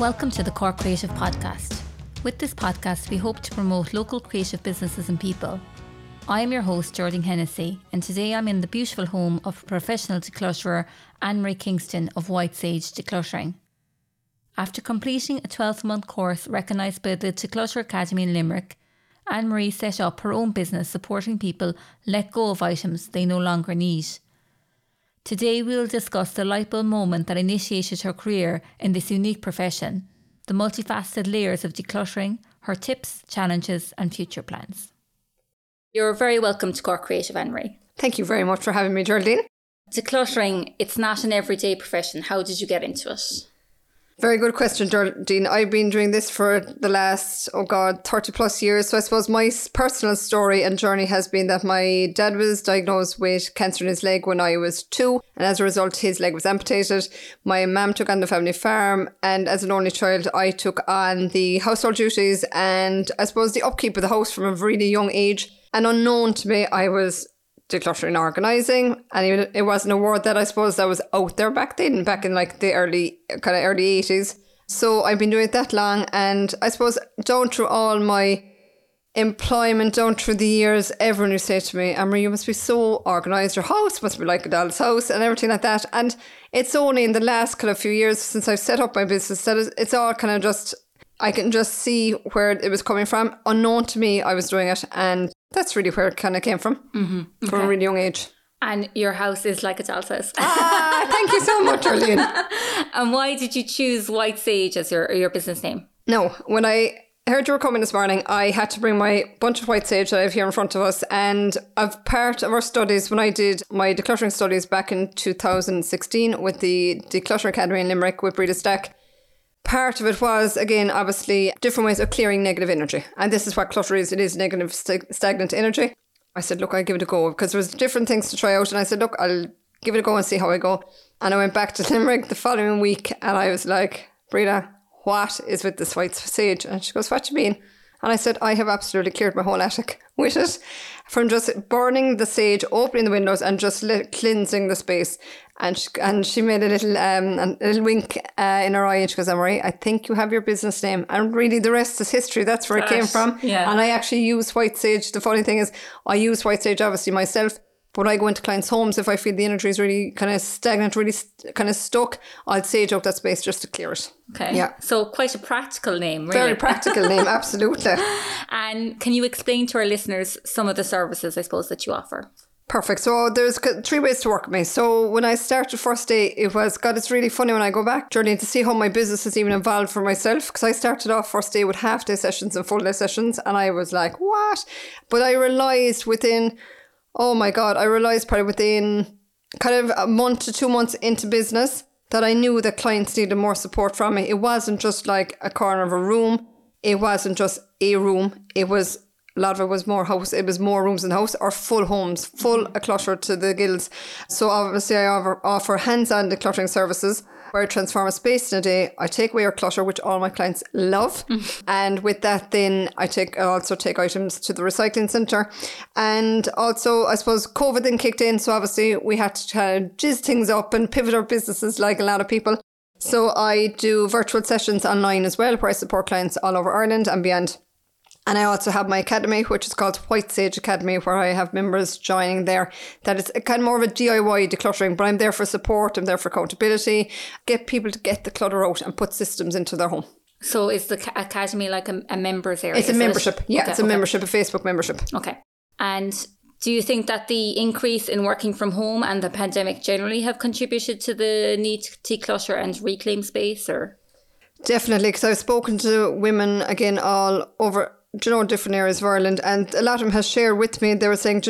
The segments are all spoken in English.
Welcome to the Cork Creative Podcast. With this podcast, we hope to promote local creative businesses and people. I am your host, Geraldine Hennessy, and today I'm in the beautiful home of professional declutterer Anne-Marie Kingston of White Sage Decluttering. After completing a 12-month course recognised by the Declutter Academy in Limerick, Anne-Marie set up her own business supporting people let go of items they no longer need. Today we will discuss the lightbulb moment that initiated her career in this unique profession, the multifaceted layers of decluttering, her tips, challenges and future plans. You're very welcome to Cork Creative, Anne-Marie. Thank you very much for having me, Geraldine. Decluttering, it's not an everyday profession. How did you get into it? Very good question, Geraldine. I've been doing this for the last, 30 plus years. So I suppose my personal story and journey has been that my dad was diagnosed with cancer in his leg when I was 2. And as a result, his leg was amputated. My mum took on the family farm. And as an only child, I took on the household duties and I suppose the upkeep of the house from a really young age. And unknown to me, I was decluttering and organising, and even it wasn't a word that I suppose that was out there back then, back in like the early 80s. So I've been doing it that long, and I suppose down through all my employment, down through the years, everyone who said to me, Anne-Marie, you must be so organised, your house must be like a doll's house and everything like that. And it's only in the last few years since I've set up my business that it's all I can just see where it was coming from. Unknown to me, I was doing it, and that's really where it came from, mm-hmm. From a really young age. And your house is like a doll's house. Ah, thank you so much, Arlene. And why did you choose White Sage as your business name? No, when I heard you were coming this morning, I had to bring my bunch of White Sage that I have here in front of us. And as part of our studies, when I did my decluttering studies back in 2016 with the Declutter Academy in Limerick with Breda Stack, part of it was, again, obviously, different ways of clearing negative energy. And this is what clutter is. It is negative, stagnant energy. I said, look, I'll give it a go, because there was different things to try out. And I said, look, I'll give it a go and see how I go. And I went back to Limerick the following week and I was like, Breda, what is with this White Sage? And she goes, what do you mean? And I said, I have absolutely cleared my whole attic with it, from just burning the sage, opening the windows and just cleansing the space. And she made a little wink in her eye, and she goes, Anne-Marie, I think you have your business name. And really the rest is history. That's where it came from. Yeah. And I actually use White Sage. The funny thing is I use White Sage obviously myself, but when I go into clients' homes, if I feel the energy is really stagnant, really stuck, I'll sage up that space just to clear it. Okay. Yeah. So quite a practical name, really. Very practical name, absolutely. And can you explain to our listeners some of the services, I suppose, that you offer? Perfect. So there's 3 ways to work with me. So when I started first day, it was, it's really funny when I go back, Geraldine, to see how my business has even evolved for myself. Because I started off first day with half day sessions and full day sessions. And I was like, what? But I realised probably within a month to 2 months into business that I knew that clients needed more support from me. It wasn't just like a corner of a room. It wasn't just a room. It was a lot of it was more house. It was more rooms in the house or full homes, full clutter to the gills. So obviously I offer hands-on decluttering services where I transform a space in a day. I take away your clutter, which all my clients love. And with that, then I also take items to the recycling centre. And also, I suppose COVID then kicked in. So obviously we had to kind of jizz things up and pivot our businesses like a lot of people. So I do virtual sessions online as well, where I support clients all over Ireland and beyond. And I also have my academy, which is called White Sage Academy, where I have members joining there. That is kind of more of a DIY decluttering, but I'm there for support. I'm there for accountability, get people to get the clutter out and put systems into their home. So is the academy like a members area? It's a membership. It? Yeah, okay, it's a membership, a Facebook membership. Okay. And do you think that the increase in working from home and the pandemic generally have contributed to the need to declutter and reclaim space? Or definitely, because I've spoken to women again all over different areas of Ireland, and a lot of them have shared with me. They were saying,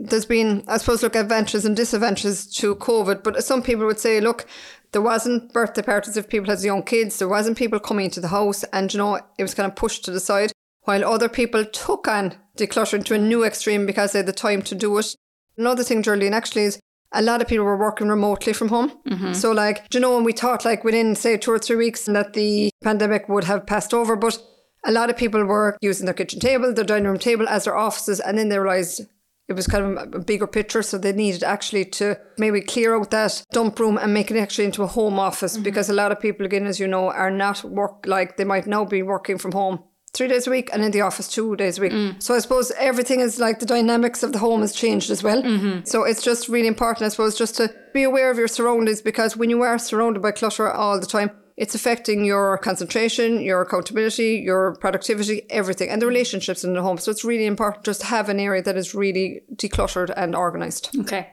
there's been, I suppose, advantages and disadvantages to COVID, but some people would say, there wasn't birthday parties if people had young kids, there wasn't people coming into the house, and, it was kind of pushed to the side, while other people took on decluttering to a new extreme because they had the time to do it. Another thing, Geraldine, actually, is a lot of people were working remotely from home. Mm-hmm. So, and we thought, within, say, 2 or 3 weeks that the pandemic would have passed over, but a lot of people were using their kitchen table, their dining room table as their offices, and then they realised it It was kind of a bigger picture, so they needed actually to maybe clear out that dump room and make it actually into a home office, mm-hmm. because a lot of people, again, as you know, are not work, like they might now be working from home 3 days a week and in the office 2 days a week. Mm. So I suppose everything is like the dynamics of the home has changed as well. Mm-hmm. So it's just really important, I suppose, just to be aware of your surroundings, because when you are surrounded by clutter all the time, it's affecting your concentration, your accountability, your productivity, everything, and the relationships in the home. So it's really important just to have an area that is really decluttered and organised. Okay.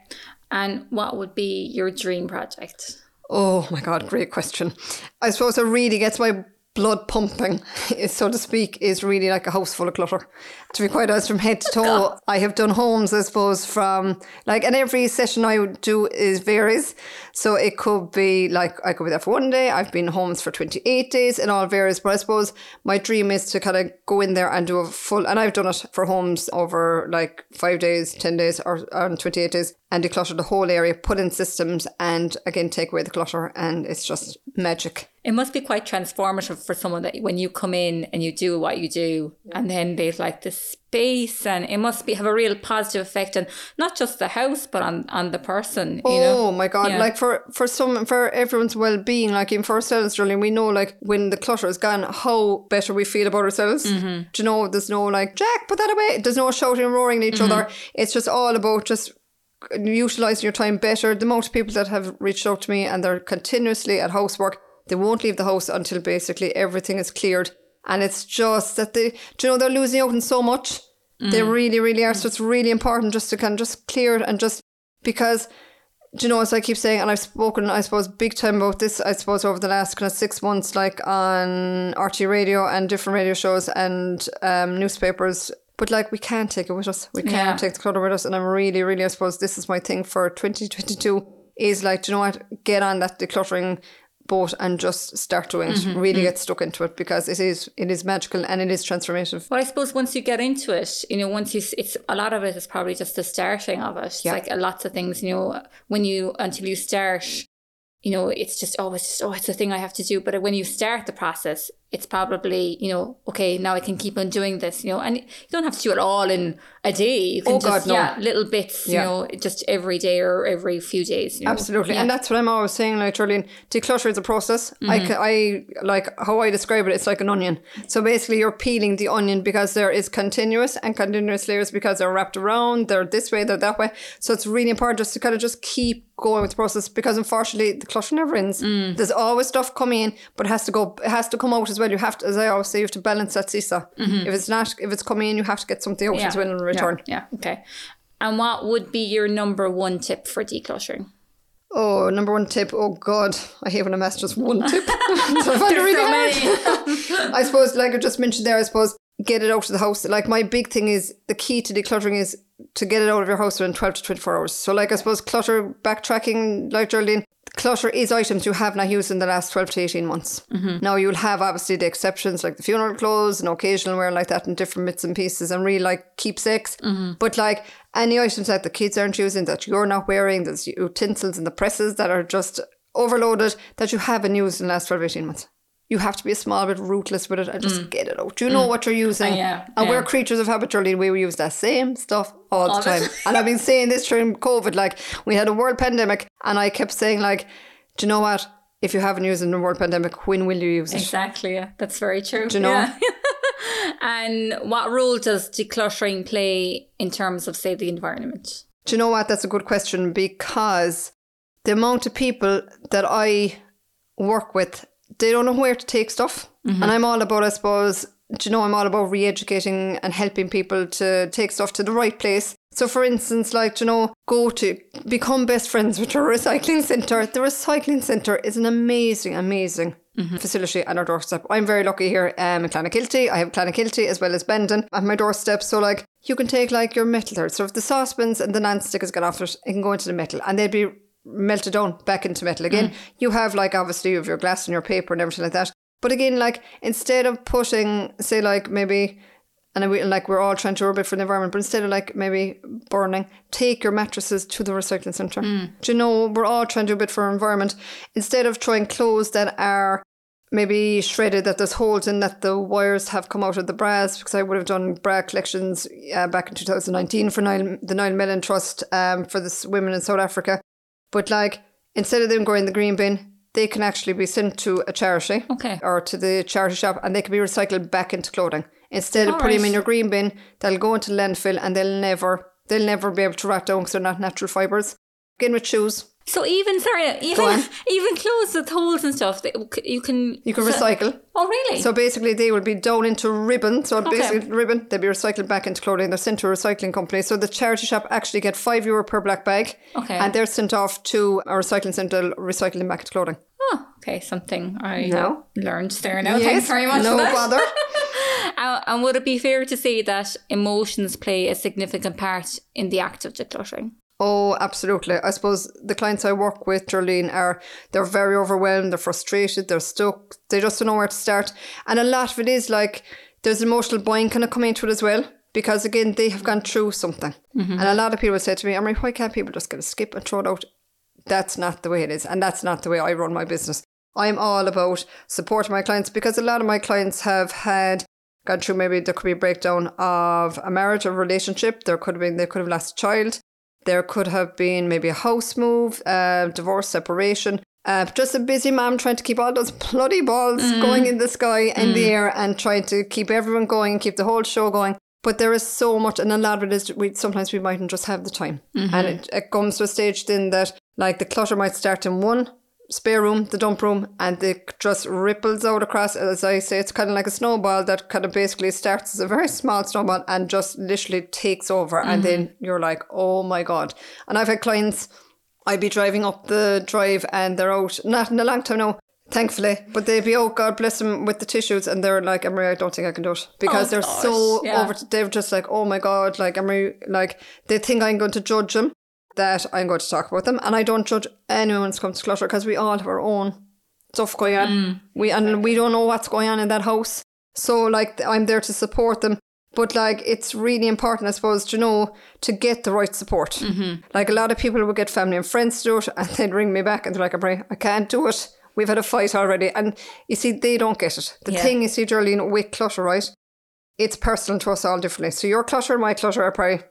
And what would be your dream project? Oh my God, great question. I suppose it really gets my blood pumping, so to speak, is really like a house full of clutter. To be quite honest, from head to toe, God. I have done homes, I suppose, from like, and every session I would do is varies. So it could be like, I could be there for 1 day. I've been homes for 28 days and all varies. But I suppose my dream is to kind of go in there and do a full, and I've done it for homes over like 5 days, 10 days or 28 days and declutter the whole area, put in systems and again, take away the clutter. And it's just magic. It must be quite transformative for someone that when you come in and you do what you do, and then there's like this space, and it must be have a real positive effect on not just the house but on the person. Oh, you know? Oh my God. Yeah. Like for everyone's well being, like even for ourselves, Julian, we know like when the clutter is gone, how better we feel about ourselves. Mm-hmm. Do you know, there's no like, Jack, put that away. There's no shouting and roaring at each mm-hmm. other. It's just all about just utilising your time better. The amount of people that have reached out to me and they're continuously at housework, they won't leave the house until basically everything is cleared. And it's just that they, do you know, they're losing out on so much. Mm. They really, really are. So it's really important just to kind of just clear it and just because, do you know, as I keep saying, and I've spoken, I suppose, big time about this, I suppose, over the last kind of 6 months, like on RT radio and different radio shows and newspapers. But like, we can't take it with us. We can't take the clutter with us. And I'm really, really, I suppose, this is my thing for 2022 is like, do you know what? Get on that decluttering boat and just start doing it, really get stuck into it, because it is magical and it is transformative. Well, I suppose once you get into it, you know, it's a lot of it is probably just the starting of it. Yeah. Like lots of things, you know, until you start, you know, it's a thing I have to do. But when you start the process, it's probably, you know, okay, now I can keep on doing this, you know, and you don't have to do it all in a day. You can little bits, you know, just every day or every few days. You know? Absolutely. Yeah. And that's what I'm always saying, like, Charlene, declutter is a process. Mm-hmm. I like how I describe it, it's like an onion. So basically you're peeling the onion because there is continuous layers because they're wrapped around, they're this way, they're that way. So it's really important just to kind of just keep going with the process, because unfortunately the clutter never ends. Mm. There's always stuff coming in, but it has to come out as well. You have to, as I always say, you have to balance that seesaw. Mm-hmm. If it's coming in, you have to get something out as well in return. Yeah. Okay. And what would be your number one tip for decluttering? Oh, number one tip. Oh God, I hate when I'm asked just one tip. So I find it really hard. I suppose, like I just mentioned there, I suppose get it out of the house. Like my big thing is the key to decluttering is to get it out of your house within 12 to 24 hours. So like I suppose clutter backtracking, like Geraldine, clutter is items you have not used in the last 12 to 18 months. Mm-hmm. Now you'll have obviously the exceptions like the funeral clothes and occasional wear like that and different bits and pieces and really like keepsakes. Mm-hmm. But like any items that the kids aren't using, that you're not wearing, there's utensils in the presses that are just overloaded that you haven't used in the last 12 to 18 months. You have to be a small bit ruthless with it and just get it out. Do you know what you're using? And we're creatures of habit, Charlene. We use that same stuff all the time. And I've been saying this during COVID, like we had a world pandemic and I kept saying like, do you know what? If you haven't used it in the world pandemic, when will you use it? Exactly. Yeah, that's very true. Do you know? Yeah. And what role does decluttering play in terms of, say, the environment? Do you know what? That's a good question, because the amount of people that I work with, they don't know where to take stuff. Mm-hmm. And I'm all about, I suppose, do you know, I'm all about re-educating and helping people to take stuff to the right place. So for instance, like, do you know, become best friends with your recycling centre. The recycling centre is an amazing, amazing facility on our doorstep. I'm very lucky here in Clonakilty. I have Clonakilty as well as Bendon at my doorstep. So like, you can take like your metal there. So if the saucepans and the non-stick has gone off it, it can go into the metal and they'd be melted down back into metal again. Mm. You have like obviously you have your glass and your paper and everything like that, but again, like instead of putting, say, like maybe, and like we're all trying to do a bit for the environment, but instead of like maybe burning, take your mattresses to the recycling centre. Do you know, we're all trying to do a bit for our environment. Instead of throwing clothes that are maybe shredded, that there's holes in, that the wires have come out of the bras, because I would have done bra collections back in 2019 for the Niall Mellon Trust for this women in South Africa. But like, instead of them going in the green bin, they can actually be sent to a charity or to the charity shop, and they can be recycled back into clothing. Instead of putting them in your green bin, they'll go into landfill and they'll never be able to rot down because they're not natural fibres. Again with shoes. So even clothes with holes and stuff, you can recycle. Oh, really? So basically they will be down into ribbon. So basically ribbon, they'll be recycled back into clothing. They're sent to a recycling company. So the charity shop actually get €5 per black bag. Okay. And they're sent off to a recycling centre, recycling back into clothing. Oh, okay. Something I learned there now. Yes. Thanks very much for that. No bother. And would it be fair to say that emotions play a significant part in the act of decluttering? Oh, absolutely. I suppose the clients I work with, Darlene, they're very overwhelmed, they're frustrated, they're stuck, they just don't know where to start. And a lot of it is like, there's emotional buying kind of coming into it as well, because again, they have gone through something. Mm-hmm. And a lot of people say to me, I mean, why can't people just get a skip and throw it out? That's not the way it is. And that's not the way I run my business. I'm all about supporting my clients, because a lot of my clients have gone through, maybe there could be a breakdown of a marriage or relationship. They could have lost a child. There could have been maybe a house move, divorce, separation. Just a busy mom trying to keep all those bloody balls going in the sky and the air, and trying to keep everyone going and keep the whole show going. But there is so much, and a lot of it is sometimes we mightn't just have the time. Mm-hmm. And it comes to a stage then that like the clutter might start in one spare room, the dump room, and it just ripples out across. As I say, it's kind of like a snowball that kind of basically starts as a very small snowball and just literally takes over. Mm-hmm. And then you're like, oh my God. And I've had clients, I'd be driving up the drive and they're out, not in a long time now, thankfully, but they'd be, oh God bless them, with the tissues, and they're like, Anne-Marie, I don't think I can do it, because they're just like, oh my God, like Anne-Marie, like they think I'm going to judge them, that I'm going to talk about them. And I don't judge anyone when it comes to clutter, because we all have our own stuff going on. We don't know what's going on in that house. So like, I'm there to support them. But like, it's really important, I suppose, to get the right support. Mm-hmm. Like a lot of people will get family and friends to do it, and they'd ring me back and they're like, I can't do it. We've had a fight already. And you see, they don't get it. The thing you see, Darlene, with clutter, right? It's personal to us all differently. So your clutter and my clutter are probably...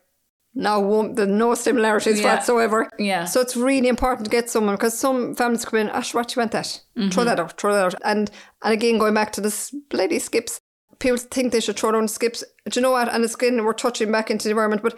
there's no similarities whatsoever. Yeah. So it's really important to get someone, because some families come in, Ash, what do you want that? Mm-hmm. Throw that out. And again, going back to this bloody skips, people think they should throw down skips. Do you know what? And it's again, we're touching back into the environment, but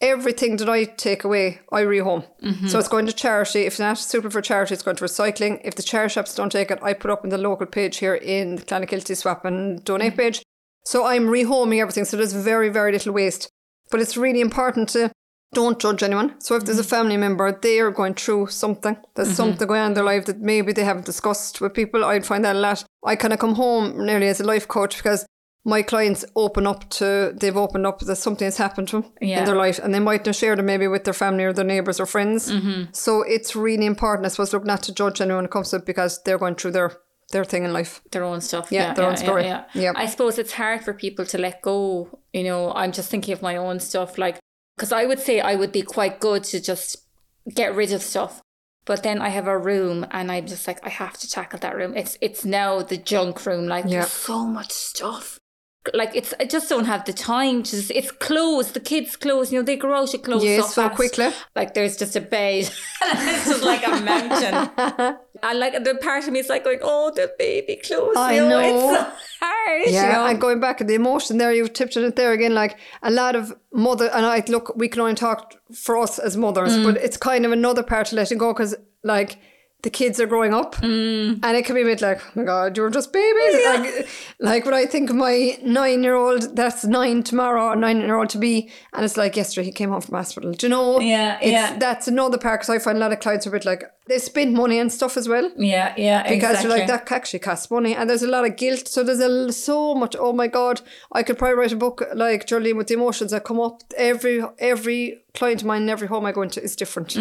everything that I take away, I rehome. Mm-hmm. So it's going to charity. If it's not suitable for charity, it's going to recycling. If the charity shops don't take it, I put up in the local page here in the Clonakilty Swap and Donate page. So I'm rehoming everything. So there's very, very little waste. But it's really important to don't judge anyone. So if there's a family member, they are going through something. There's something going on in their life that maybe they haven't discussed with people. I'd find that a lot. I kind of come home nearly as a life coach, because my clients open up that something has happened to them in their life, and they might not share them maybe with their family or their neighbours or friends. Mm-hmm. So it's really important, I suppose, look, not to judge anyone who comes to it, because they're going through their thing in life. Their own stuff. Their own story. Yeah. I suppose it's hard for people to let go. I'm just thinking of my own stuff, like, because I would say I would be quite good to just get rid of stuff. But then I have a room and I'm just like, I have to tackle that room. It's now the junk room. Like, there's so much stuff. Like, I just don't have the time to just, it's clothes, the kids' clothes, they grow out of clothes so quickly. Like, there's just a bed. It's just like a mountain. And like, the part of me is like going, oh, the baby clothes. I know. It's so hard. Yeah, and going back to the emotion there, you've tipped it there again, like a lot of mother, and we can only talk for us as mothers, but it's kind of another part to letting go, because like, the kids are growing up and it can be a bit like, oh my God, you're just babies. Yeah. Like when I think of my 9-year-old, that's 9 tomorrow, or 9-year-old to be. And it's like, yesterday he came home from hospital. Do you know? That's another part, because I find a lot of clients are a bit like, they spend money and stuff as well. Because you're like, that actually costs money. And there's a lot of guilt. So there's so much, oh my God, I could probably write a book, like Jolene, with the emotions that come up. Every client of mine, every home I go into is different.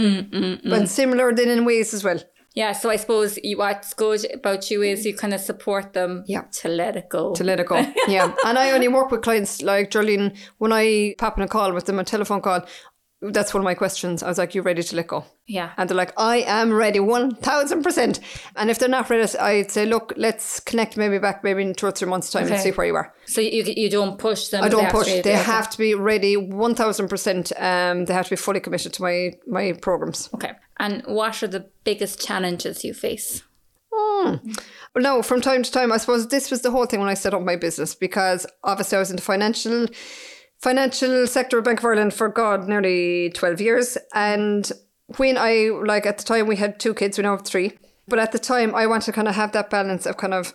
But similar then in ways as well. Yeah, so I suppose what's good about you is you kind of support them to let it go. And I only work with clients like Darlene, when I pop in a call with them, a telephone call, that's one of my questions. I was like, you ready to let go? Yeah. And they're like, I am ready 1000%. And if they're not ready, I'd say, look, let's connect maybe in 2 or 3 months time and see where you are. So you don't push them? I don't push. They have to be ready 1000%. They have to be fully committed to my programs. Okay. And what are the biggest challenges you face? No, from time to time, I suppose this was the whole thing when I set up my business, because obviously I was in the financial sector of Bank of Ireland for nearly 12 years. And when I, like at the time we had 2 kids, we now have 3. But at the time I wanted to kind of have that balance of kind of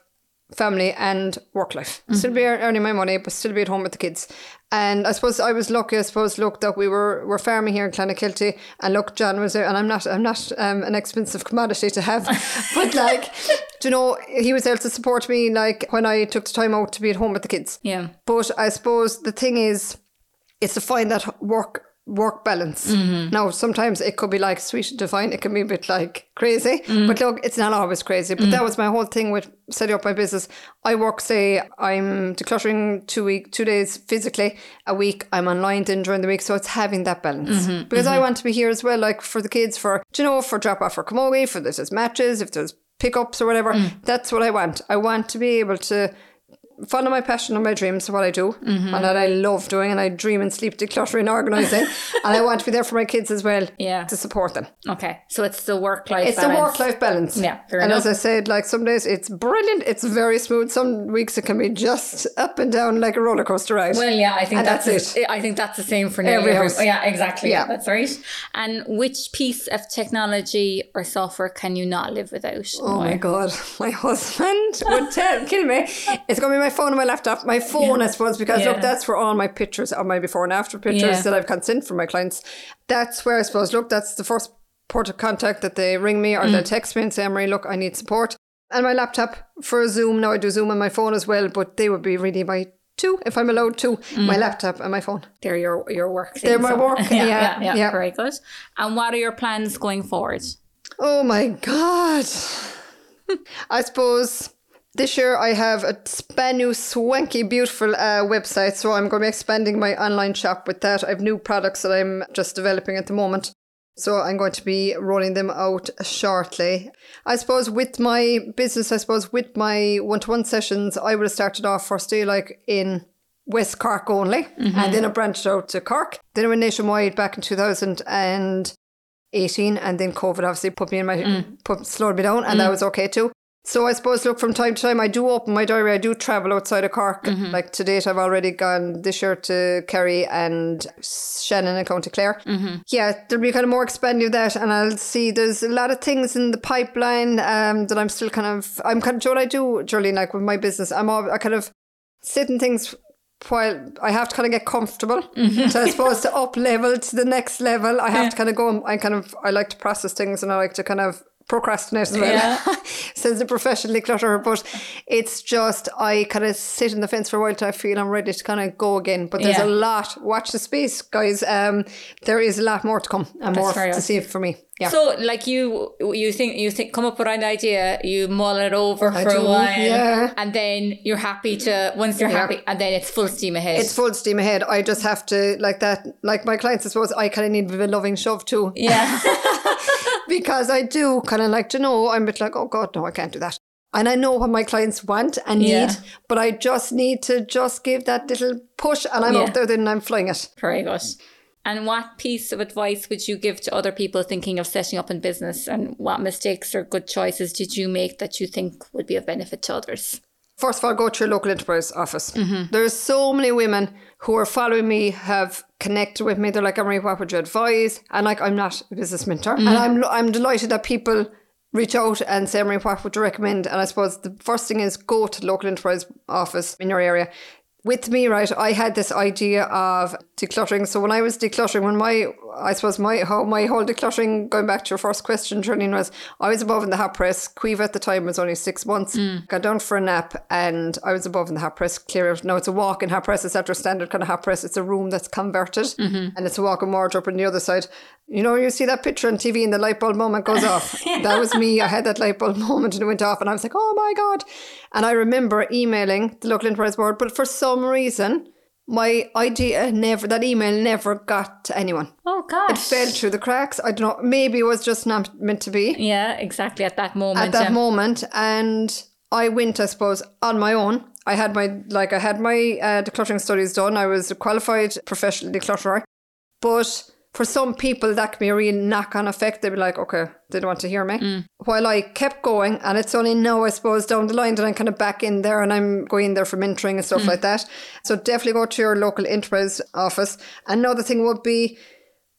family and work life. Mm-hmm. Still be earning my money, but still be at home with the kids. And I suppose I was lucky, that we're farming here in Clonakilty, and look, John was there, and I'm not an expensive commodity to have, but like, do you know, he was able to support me, like, when I took the time out to be at home with the kids. Yeah. But I suppose the thing is, it's to find that work balance. Mm-hmm. Now, sometimes it could be like sweet and divine, it can be a bit like crazy, but look, it's not always crazy. But that was my whole thing with setting up my business. I work, say, I'm decluttering 2 days physically a week, I'm online then during the week, so it's having that balance. Mm-hmm. Because I want to be here as well, like for the kids, for, you know, for drop off or come away, for if there's matches, if there's pickups or whatever. That's what I want. I want to be able to follow my passion and my dreams of what I do, and that I love doing, and I dream and sleep decluttering, organising, and I want to be there for my kids as well to support them. Okay, so it's the work-life balance. It's the work-life balance. Yeah, fair enough. As I said, like some days it's brilliant, it's very smooth. Some weeks it can be just up and down like a roller coaster ride. Well, yeah, I think that's it. I think that's the same for nearly every house. Yeah, exactly. Yeah, that's right. And which piece of technology or software can you not live without? Oh my God, my husband would kill me. It's going to be my phone and my laptop. My phone, I suppose, because look, that's where all my pictures of my before and after pictures that I've sent from my clients. That's where I suppose, look, that's the first port of contact that they ring me or they text me and say, Anne-Marie, look, I need support. And my laptop for Zoom. Now I do Zoom on my phone as well, but they would be really my 2, if I'm allowed 2, my laptop and my phone. They're your work. They're my work. Yeah. Very good. And what are your plans going forward? Oh my God. I suppose this year I have a new swanky, beautiful website, so I'm going to be expanding my online shop with that. I have new products that I'm just developing at the moment, so I'm going to be rolling them out shortly. I suppose with my business, with my one-to-one sessions, I would have started off first day like in West Cork only, and then I branched out to Cork. Then I went nationwide back in 2018, and then COVID obviously put me in my slowed me down, and that was okay too. So I suppose, look, from time to time, I do open my diary. I do travel outside of Cork. Like to date, I've already gone this year to Kerry and Shannon and County Clare. Yeah, there'll be kind of more expanding of that. And I'll see there's a lot of things in the pipeline that I'm still kind of, what I do, Jolene, like with my business, I kind of sit in things while I have to kind of get comfortable. So I suppose to up level to the next level, I have to kind of go, I like to process things, and I like to kind of procrastinate as well, since the professional declutterer. But it's just, I kind of sit in the fence for a while till I feel I'm ready to kind of go again. But there's a lot. Watch the space, guys. There is a lot more to come, and more to see for me. Yeah. So, like you think come up with an idea, you mull it over for a while, and then you're happy to happy, and then it's full steam ahead. It's full steam ahead. I just have to like my clients. I suppose I kind of need a loving shove too. Yeah. Because I do kind of like to know, I'm a bit like, oh God, no, I can't do that. And I know what my clients want and need, but I just need to give that little push, and I'm up there, then I'm flying it. Very good. And what piece of advice would you give to other people thinking of setting up in business, and what mistakes or good choices did you make that you think would be of benefit to others? First of all, go to your local enterprise office. There's so many women who are following me, have connected with me. They're like, Anne-Marie, what would you advise? And like, I'm not a business mentor. And I'm delighted that people reach out and say, Anne-Marie, what would you recommend? And I suppose the first thing is go to the local enterprise office in your area. With me, right, I had this idea of decluttering. So when I was decluttering, my whole decluttering, going back to your first question, Jolene, was I was above in the hot press. Quiva at the time was only 6 months. Got down for a nap, and I was above in the hot press, clear out. Now it's a walk-in hot press. It's after a standard kind of hot press. It's a room that's converted, and it's a walk-in wardrobe on the other side. You know, you see that picture on TV and the light bulb moment goes off. That was me. I had that light bulb moment and it went off, and I was like, oh my God. And I remember emailing the local enterprise board, but for some reason, my idea never, that email never got to anyone. Oh, gosh. It fell through the cracks. I don't know. Maybe it was just not meant to be. Yeah, exactly. At that moment. At that moment. And I went, I suppose, on my own. I had my, like, I had my decluttering studies done. I was a qualified professional declutterer. But for some people, that can be a real knock-on effect. They'd be like, okay, they don't want to hear me. Mm. While I kept going, and it's only now, I suppose, down the line that I'm kind of back in there and I'm going in there for mentoring and stuff like that. So definitely go to your local enterprise office. Another thing would be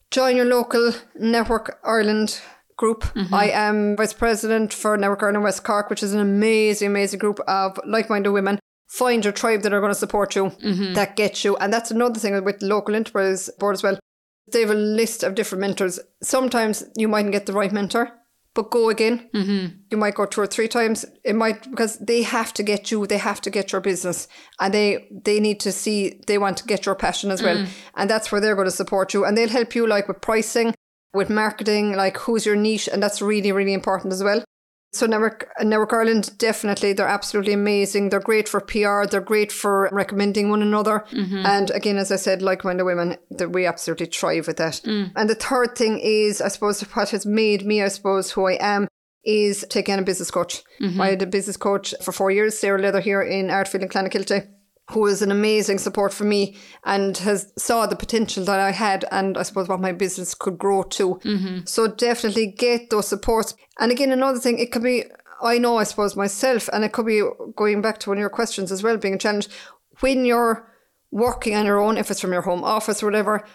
join your local Network Ireland group. Mm-hmm. I am Vice President for Network Ireland West Cork, which is an amazing, amazing group of like-minded women. Find your tribe that are going to support you, that get you. And that's another thing with local enterprise board as well. They have a list of different mentors. Sometimes you mightn't get the right mentor, but go again. Mm-hmm. You might go 2 or 3 times. It might, because they have to get you, they have to get your business, and they need to see, they want to get your passion as well. And that's where they're going to support you, and they'll help you, like, with pricing, with marketing, like who's your niche, and that's really, really important as well. So Network Ireland, definitely, they're absolutely amazing. They're great for PR. They're great for recommending one another. Mm-hmm. And again, as I said, like-minded women, that we absolutely thrive with that. Mm. And the third thing is, I suppose, what has made me, I suppose, who I am, is taking on a business coach. Mm-hmm. I had a business coach for 4 years, Sarah Leather, here in Ardfield and Clonakilty, who was an amazing support for me and has saw the potential that I had, and I suppose what my business could grow to. Mm-hmm. So definitely get those supports. And again, another thing, it could be, I know, I suppose, myself, and it could be going back to one of your questions as well, being a challenge. When you're working on your own, if it's from your home office or whatever,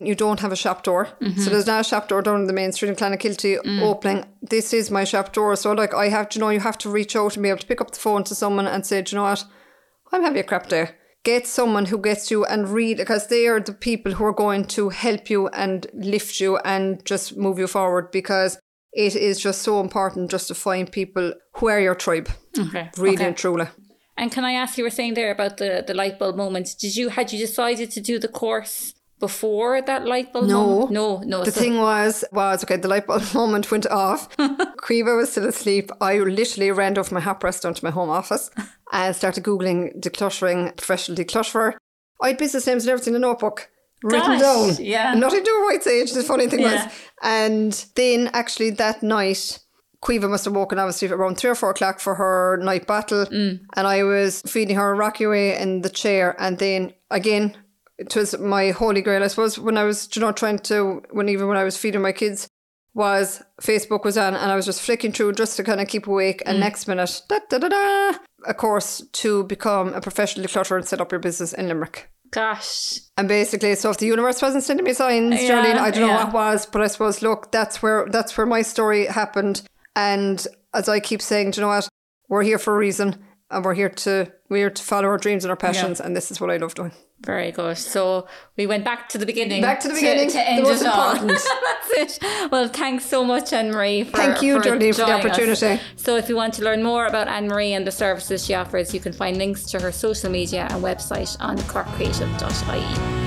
you don't have a shop door. Mm-hmm. So there's not a shop door down the main street in Clonakilty opening. This is my shop door. So, like, I have to, you know, you have to reach out and be able to pick up the phone to someone and say, do you know what? I'm having a crap day. Get someone who gets you and read, because they are the people who are going to help you and lift you and just move you forward, because it is just so important just to find people who are your tribe. Okay. Really and truly. And can I ask, you were saying there about the light bulb moment. Had you decided to do the course before that light bulb moment? No. The thing was, okay, the light bulb moment went off. Caoimhe was still asleep. I literally ran off my hot press down to my home office and started Googling decluttering, professional declutterer. I had business names and everything in a notebook written down. Yeah. Nothing to do with White Sage, the funny thing was. And then actually that night, Caoimhe must have woken obviously around 3 or 4 o'clock for her night battle. And I was feeding her rockaway in the chair. And then again, it was my holy grail, I suppose, when I was, you know, when I was feeding my kids, was Facebook was on, and I was just flicking through just to kind of keep awake. And next minute, a course to become a professional declutterer and set up your business in Limerick. Gosh. And basically, so if the universe wasn't sending me signs, Charlene, I don't know what was, but I suppose, look, that's where my story happened. And as I keep saying, do you know what? We're here for a reason. And we're here to follow our dreams and our passions, and this is what I love doing. Very good. So we went back to the beginning. Back to the beginning. To end it all. That's it. Well, thanks so much, Anne-Marie. Thank you, Jodie, for the opportunity. So if you want to learn more about Anne-Marie and the services she offers, you can find links to her social media and website on corkcreative.ie.